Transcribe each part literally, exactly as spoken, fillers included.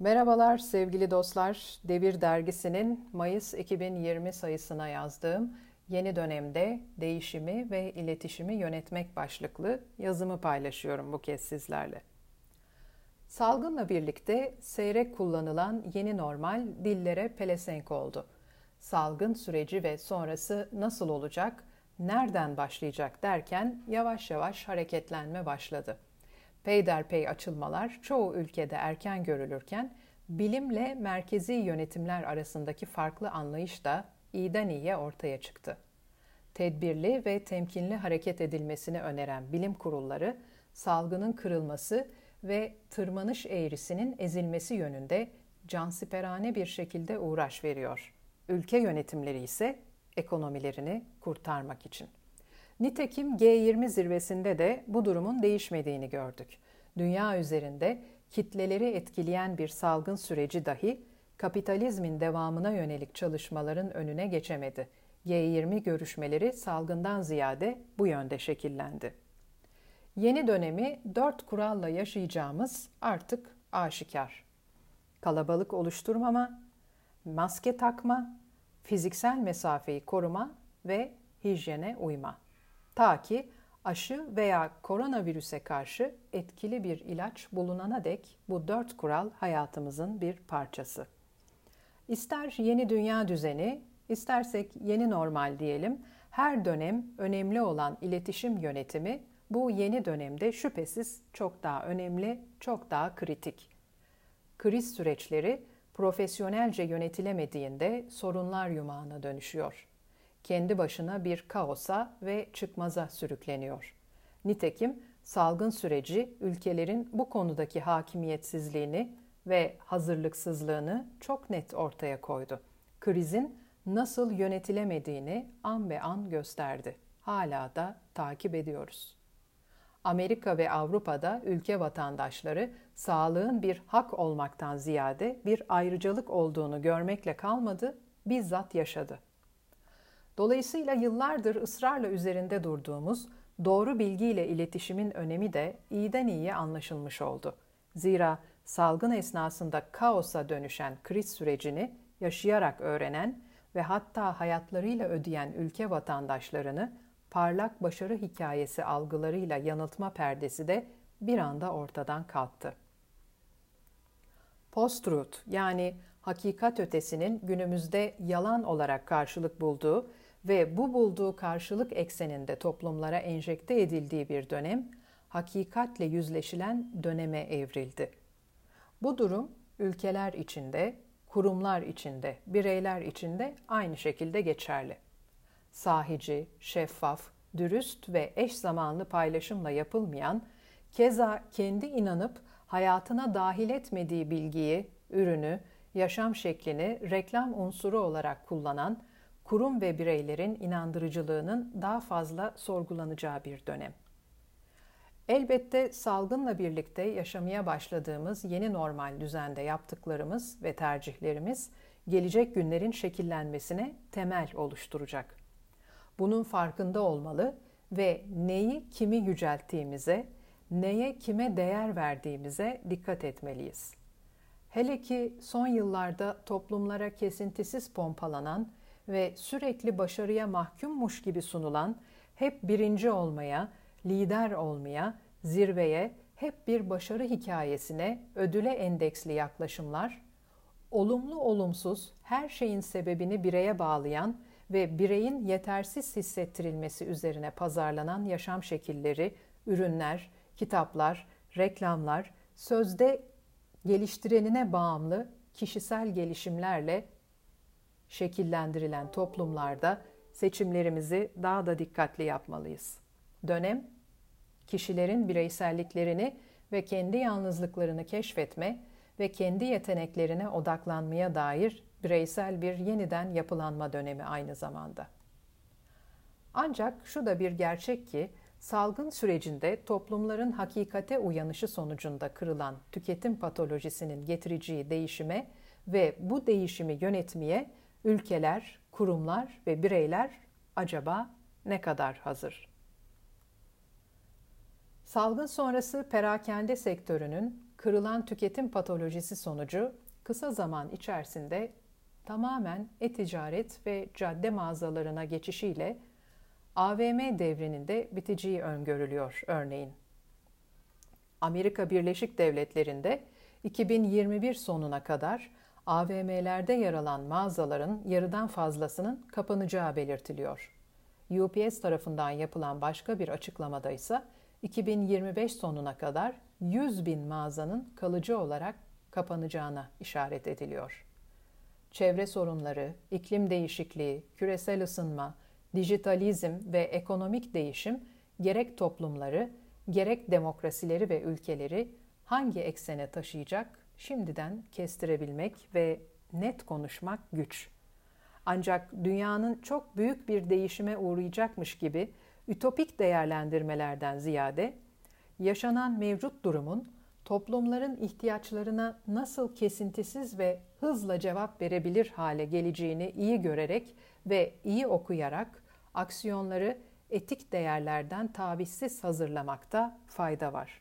Merhabalar sevgili dostlar. Devir Dergisi'nin Mayıs iki bin yirmi sayısına yazdığım yeni dönemde değişimi ve iletişimi yönetmek başlıklı yazımı paylaşıyorum bu kez sizlerle. Salgınla birlikte seyrek kullanılan yeni normal dillere pelesenk oldu. Salgın süreci ve sonrası nasıl olacak, nereden başlayacak derken yavaş yavaş hareketlenme başladı. Peyderpey açılmalar çoğu ülkede erken görülürken bilimle merkezi yönetimler arasındaki farklı anlayış da iyiden iyiye ortaya çıktı. Tedbirli ve temkinli hareket edilmesini öneren bilim kurulları salgının kırılması ve tırmanış eğrisinin ezilmesi yönünde cansiperane bir şekilde uğraş veriyor. Ülke yönetimleri ise ekonomilerini kurtarmak için. Nitekim G yirmi zirvesinde de bu durumun değişmediğini gördük. Dünya üzerinde kitleleri etkileyen bir salgın süreci dahi kapitalizmin devamına yönelik çalışmaların önüne geçemedi. G yirmi görüşmeleri salgından ziyade bu yönde şekillendi. Yeni dönemi dört kuralla yaşayacağımız artık aşikar. Kalabalık oluşturmama, maske takma, fiziksel mesafeyi koruma ve hijyene uyma. Ta ki aşı veya koronavirüse karşı etkili bir ilaç bulunana dek bu dört kural hayatımızın bir parçası. İster yeni dünya düzeni, istersek yeni normal diyelim, her dönem önemli olan iletişim yönetimi bu yeni dönemde şüphesiz çok daha önemli, çok daha kritik. Kriz süreçleri profesyonelce yönetilemediğinde sorunlar yumağına dönüşüyor. Kendi başına bir kaosa ve çıkmaza sürükleniyor. Nitekim salgın süreci ülkelerin bu konudaki hakimiyetsizliğini ve hazırlıksızlığını çok net ortaya koydu. Krizin nasıl yönetilemediğini an be an gösterdi. Hala da takip ediyoruz. Amerika ve Avrupa'da ülke vatandaşları sağlığın bir hak olmaktan ziyade bir ayrıcalık olduğunu görmekle kalmadı, bizzat yaşadı. Dolayısıyla yıllardır ısrarla üzerinde durduğumuz doğru bilgiyle iletişimin önemi de iyiden iyiye anlaşılmış oldu. Zira salgın esnasında kaosa dönüşen kriz sürecini yaşayarak öğrenen ve hatta hayatlarıyla ödeyen ülke vatandaşlarını parlak başarı hikayesi algılarıyla yanıltma perdesi de bir anda ortadan kalktı. Post-truth yani hakikat ötesinin günümüzde yalan olarak karşılık bulduğu ve bu bulduğu karşılık ekseninde toplumlara enjekte edildiği bir dönem, hakikatle yüzleşilen döneme evrildi. Bu durum ülkeler içinde, kurumlar içinde, bireyler içinde aynı şekilde geçerli. Sahici, şeffaf, dürüst ve eş zamanlı paylaşımla yapılmayan, keza kendi inanıp hayatına dahil etmediği bilgiyi, ürünü, yaşam şeklini reklam unsuru olarak kullanan kurum ve bireylerin inandırıcılığının daha fazla sorgulanacağı bir dönem. Elbette salgınla birlikte yaşamaya başladığımız yeni normal düzende yaptıklarımız ve tercihlerimiz gelecek günlerin şekillenmesine temel oluşturacak. Bunun farkında olmalı ve neyi kimi yücelttiğimize, neye kime değer verdiğimize dikkat etmeliyiz. Hele ki son yıllarda toplumlara kesintisiz pompalanan ve sürekli başarıya mahkummuş gibi sunulan, hep birinci olmaya, lider olmaya, zirveye, hep bir başarı hikayesine ödüle endeksli yaklaşımlar, olumlu olumsuz her şeyin sebebini bireye bağlayan ve bireyin yetersiz hissettirilmesi üzerine pazarlanan yaşam şekilleri, ürünler, kitaplar, reklamlar, sözde geliştirenine bağımlı kişisel gelişimlerle şekillendirilen toplumlarda seçimlerimizi daha da dikkatli yapmalıyız. Dönem, kişilerin bireyselliklerini ve kendi yalnızlıklarını keşfetme ve kendi yeteneklerine odaklanmaya dair bireysel bir yeniden yapılanma dönemi aynı zamanda. Ancak şu da bir gerçek ki, salgın sürecinde toplumların hakikate uyanışı sonucunda kırılan tüketim patolojisinin getireceği değişime ve bu değişimi yönetmeye ülkeler, kurumlar ve bireyler acaba ne kadar hazır? Salgın sonrası perakende sektörünün kırılan tüketim patolojisi sonucu kısa zaman içerisinde tamamen e-ticaret ve cadde mağazalarına geçişiyle A V M devrinin de biteceği öngörülüyor örneğin. Amerika Birleşik Devletleri'nde iki bin yirmi bir sonuna kadar A V M'lerde yer alan mağazaların yarıdan fazlasının kapanacağı belirtiliyor. U P S tarafından yapılan başka bir açıklamada ise iki bin yirmi beş sonuna kadar yüz bin mağazanın kalıcı olarak kapanacağına işaret ediliyor. Çevre sorunları, iklim değişikliği, küresel ısınma, dijitalizm ve ekonomik değişim gerek toplumları, gerek demokrasileri ve ülkeleri hangi eksene taşıyacak şimdiden kestirebilmek ve net konuşmak güç. Ancak dünyanın çok büyük bir değişime uğrayacakmış gibi ütopik değerlendirmelerden ziyade, yaşanan mevcut durumun toplumların ihtiyaçlarına nasıl kesintisiz ve hızla cevap verebilir hale geleceğini iyi görerek ve iyi okuyarak aksiyonları etik değerlerden tavizsiz hazırlamakta fayda var.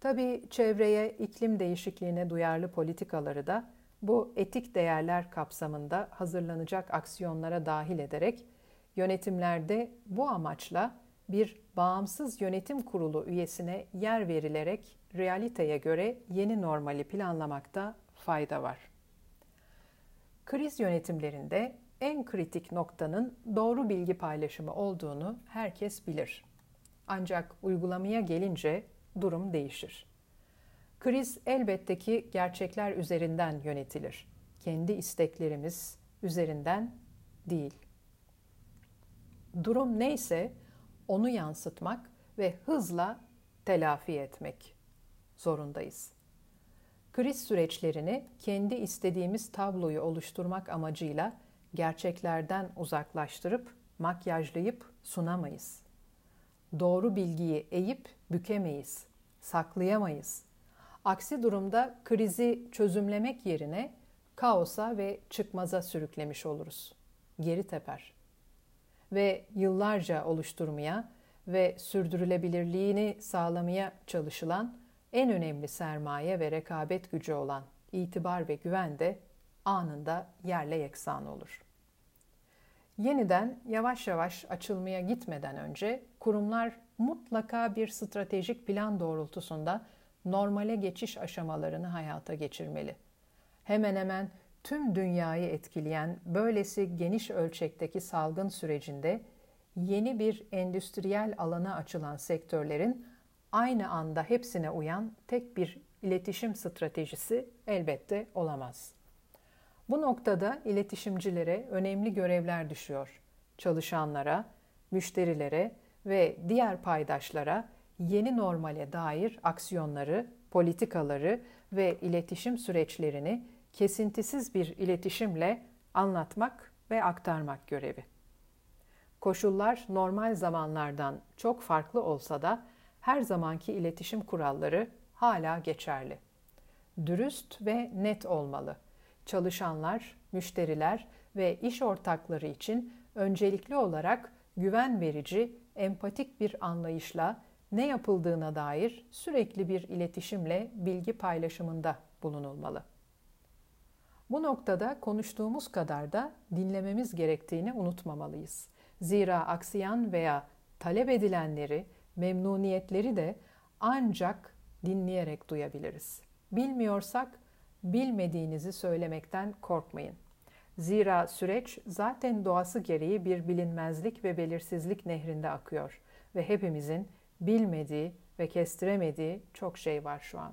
Tabii çevreye, iklim değişikliğine duyarlı politikaları da bu etik değerler kapsamında hazırlanacak aksiyonlara dahil ederek yönetimlerde bu amaçla bir bağımsız yönetim kurulu üyesine yer verilerek realiteye göre yeni normali planlamakta fayda var. Kriz yönetimlerinde en kritik noktanın doğru bilgi paylaşımı olduğunu herkes bilir. Ancak uygulamaya gelince durum değişir. Kriz elbette ki gerçekler üzerinden yönetilir. Kendi isteklerimiz üzerinden değil. Durum neyse onu yansıtmak ve hızla telafi etmek zorundayız. Kriz süreçlerini kendi istediğimiz tabloyu oluşturmak amacıyla gerçeklerden uzaklaştırıp, makyajlayıp sunamayız. Doğru bilgiyi eğip bükemeyiz, saklayamayız. Aksi durumda krizi çözümlemek yerine kaosa ve çıkmaza sürüklemiş oluruz. Geri teper. Ve yıllarca oluşturmaya ve sürdürülebilirliğini sağlamaya çalışılan en önemli sermaye ve rekabet gücü olan itibar ve güven de anında yerle yeksan olur. Yeniden yavaş yavaş açılmaya gitmeden önce kurumlar mutlaka bir stratejik plan doğrultusunda normale geçiş aşamalarını hayata geçirmeli. Hemen hemen tüm dünyayı etkileyen böylesi geniş ölçekteki salgın sürecinde yeni bir endüstriyel alana açılan sektörlerin aynı anda hepsine uyan tek bir iletişim stratejisi elbette olamaz. Bu noktada iletişimcilere önemli görevler düşüyor. Çalışanlara, müşterilere ve diğer paydaşlara yeni normale dair aksiyonları, politikaları ve iletişim süreçlerini kesintisiz bir iletişimle anlatmak ve aktarmak görevi. Koşullar normal zamanlardan çok farklı olsa da her zamanki iletişim kuralları hala geçerli. Dürüst ve net olmalı. Çalışanlar, müşteriler ve iş ortakları için öncelikli olarak güven verici, empatik bir anlayışla ne yapıldığına dair sürekli bir iletişimle bilgi paylaşımında bulunulmalı. Bu noktada konuştuğumuz kadar da dinlememiz gerektiğini unutmamalıyız. Zira aksayan veya talep edilenleri, memnuniyetleri de ancak dinleyerek duyabiliriz. Bilmiyorsak bilmediğinizi söylemekten korkmayın. Zira süreç zaten doğası gereği bir bilinmezlik ve belirsizlik nehrinde akıyor ve hepimizin bilmediği ve kestiremediği çok şey var şu an.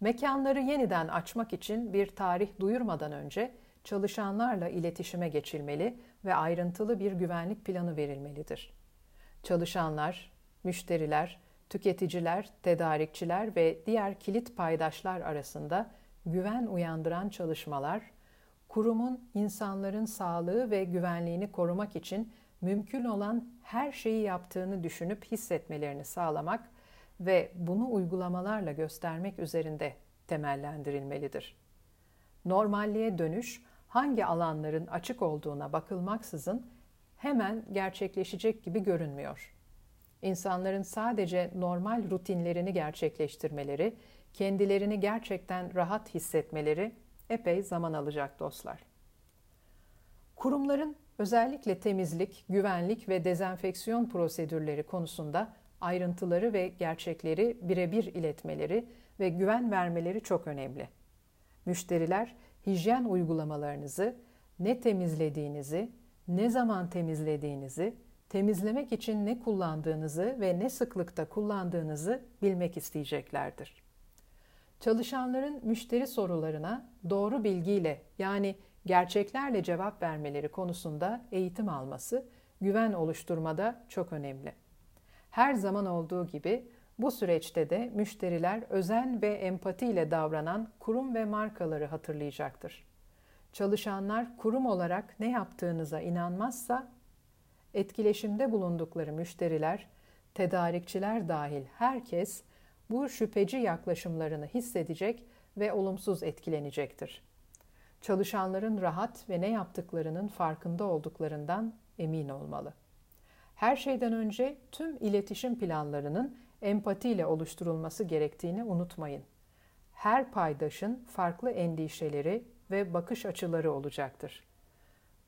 Mekanları yeniden açmak için bir tarih duyurmadan önce çalışanlarla iletişime geçilmeli ve ayrıntılı bir güvenlik planı verilmelidir. Çalışanlar, müşteriler, tüketiciler, tedarikçiler ve diğer kilit paydaşlar arasında güven uyandıran çalışmalar, kurumun insanların sağlığı ve güvenliğini korumak için mümkün olan her şeyi yaptığını düşünüp hissetmelerini sağlamak ve bunu uygulamalarla göstermek üzerinde temellendirilmelidir. Normalliğe dönüş, hangi alanların açık olduğuna bakılmaksızın hemen gerçekleşecek gibi görünmüyor. İnsanların sadece normal rutinlerini gerçekleştirmeleri, kendilerini gerçekten rahat hissetmeleri epey zaman alacak dostlar. Kurumların özellikle temizlik, güvenlik ve dezenfeksiyon prosedürleri konusunda ayrıntıları ve gerçekleri birebir iletmeleri ve güven vermeleri çok önemli. Müşteriler hijyen uygulamalarınızı, ne temizlediğinizi, ne zaman temizlediğinizi, temizlemek için ne kullandığınızı ve ne sıklıkta kullandığınızı bilmek isteyeceklerdir. Çalışanların müşteri sorularına doğru bilgiyle yani gerçeklerle cevap vermeleri konusunda eğitim alması, güven oluşturmada çok önemli. Her zaman olduğu gibi bu süreçte de müşteriler özen ve empatiyle davranan kurum ve markaları hatırlayacaktır. Çalışanlar kurum olarak ne yaptığınıza inanmazsa, etkileşimde bulundukları müşteriler, tedarikçiler dahil herkes bu şüpheci yaklaşımlarını hissedecek ve olumsuz etkilenecektir. Çalışanların rahat ve ne yaptıklarının farkında olduklarından emin olmalı. Her şeyden önce tüm iletişim planlarının empatiyle oluşturulması gerektiğini unutmayın. Her paydaşın farklı endişeleri ve bakış açıları olacaktır.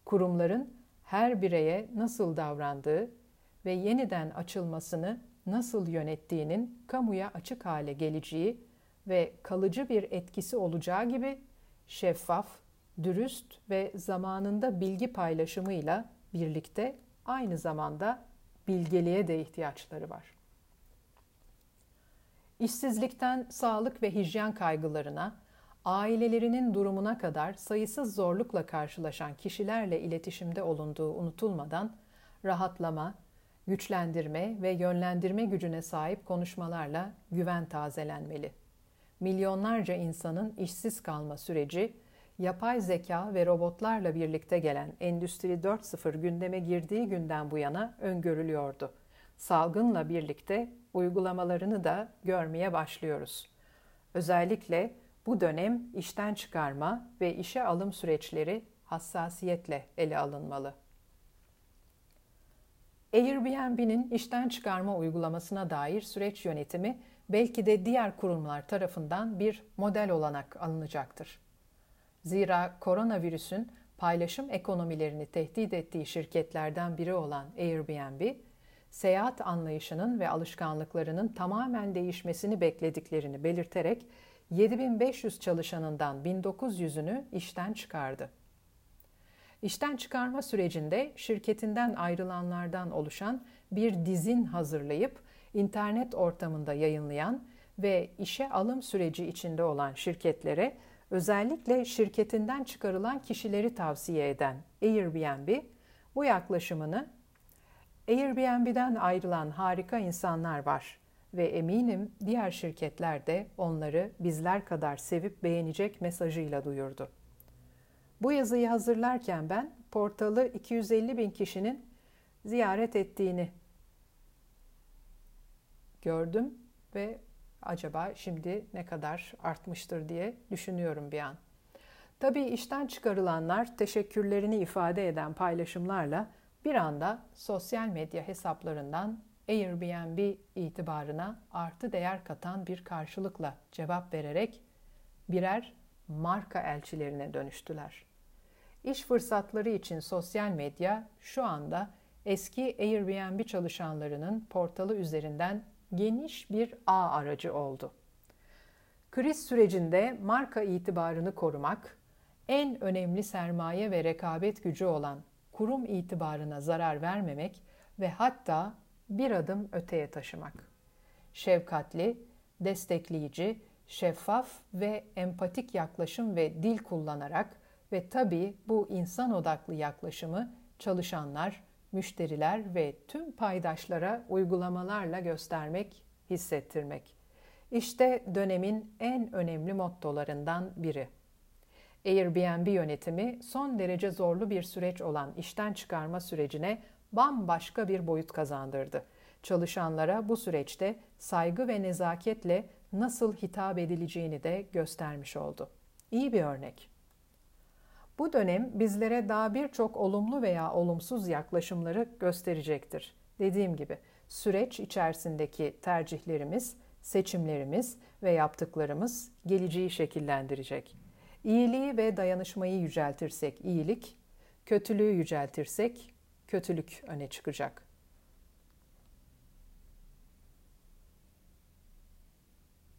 Kurumların her bireye nasıl davrandığı ve yeniden açılmasını nasıl yönettiğinin kamuya açık hale geleceği ve kalıcı bir etkisi olacağı gibi şeffaf, dürüst ve zamanında bilgi paylaşımıyla birlikte aynı zamanda bilgeliğe de ihtiyaçları var. İşsizlikten sağlık ve hijyen kaygılarına, ailelerinin durumuna kadar sayısız zorlukla karşılaşan kişilerle iletişimde olunduğu unutulmadan, rahatlama, güçlendirme ve yönlendirme gücüne sahip konuşmalarla güven tazelenmeli. Milyonlarca insanın işsiz kalma süreci, yapay zeka ve robotlarla birlikte gelen Endüstri dört nokta sıfır gündeme girdiği günden bu yana öngörülüyordu. Salgınla birlikte uygulamalarını da görmeye başlıyoruz. Özellikle bu dönem işten çıkarma ve işe alım süreçleri hassasiyetle ele alınmalı. Airbnb'nin işten çıkarma uygulamasına dair süreç yönetimi belki de diğer kurumlar tarafından bir model olanak alınacaktır. Zira koronavirüsün paylaşım ekonomilerini tehdit ettiği şirketlerden biri olan Airbnb, seyahat anlayışının ve alışkanlıklarının tamamen değişmesini beklediklerini belirterek yedi bin beş yüz çalışanından bin dokuz yüzünü işten çıkardı. İşten çıkarma sürecinde şirketinden ayrılanlardan oluşan bir dizin hazırlayıp internet ortamında yayınlayan ve işe alım süreci içinde olan şirketlere özellikle şirketinden çıkarılan kişileri tavsiye eden Airbnb bu yaklaşımını "Airbnb'den ayrılan harika insanlar var ve eminim diğer şirketler de onları bizler kadar sevip beğenecek" mesajıyla duyurdu. Bu yazıyı hazırlarken ben portalı iki yüz elli bin kişinin ziyaret ettiğini gördüm ve acaba şimdi ne kadar artmıştır diye düşünüyorum bir an. Tabii işten çıkarılanlar teşekkürlerini ifade eden paylaşımlarla bir anda sosyal medya hesaplarından Airbnb itibarına artı değer katan bir karşılıkla cevap vererek birer marka elçilerine dönüştüler. İş fırsatları için sosyal medya şu anda eski Airbnb çalışanlarının portalı üzerinden geniş bir ağ aracı oldu. Kriz sürecinde marka itibarını korumak, en önemli sermaye ve rekabet gücü olan kurum itibarına zarar vermemek ve hatta bir adım öteye taşımak. Şefkatli, destekleyici, şeffaf ve empatik yaklaşım ve dil kullanarak ve tabii bu insan odaklı yaklaşımı çalışanlar, müşteriler ve tüm paydaşlara uygulamalarla göstermek, hissettirmek. İşte dönemin en önemli mottolarından biri. Airbnb yönetimi son derece zorlu bir süreç olan işten çıkarma sürecine bambaşka bir boyut kazandırdı. Çalışanlara bu süreçte saygı ve nezaketle nasıl hitap edileceğini de göstermiş oldu. İyi bir örnek. Bu dönem bizlere daha birçok olumlu veya olumsuz yaklaşımları gösterecektir. Dediğim gibi süreç içerisindeki tercihlerimiz, seçimlerimiz ve yaptıklarımız geleceği şekillendirecek. İyiliği ve dayanışmayı yüceltirsek iyilik, kötülüğü yüceltirsek kötülük öne çıkacak.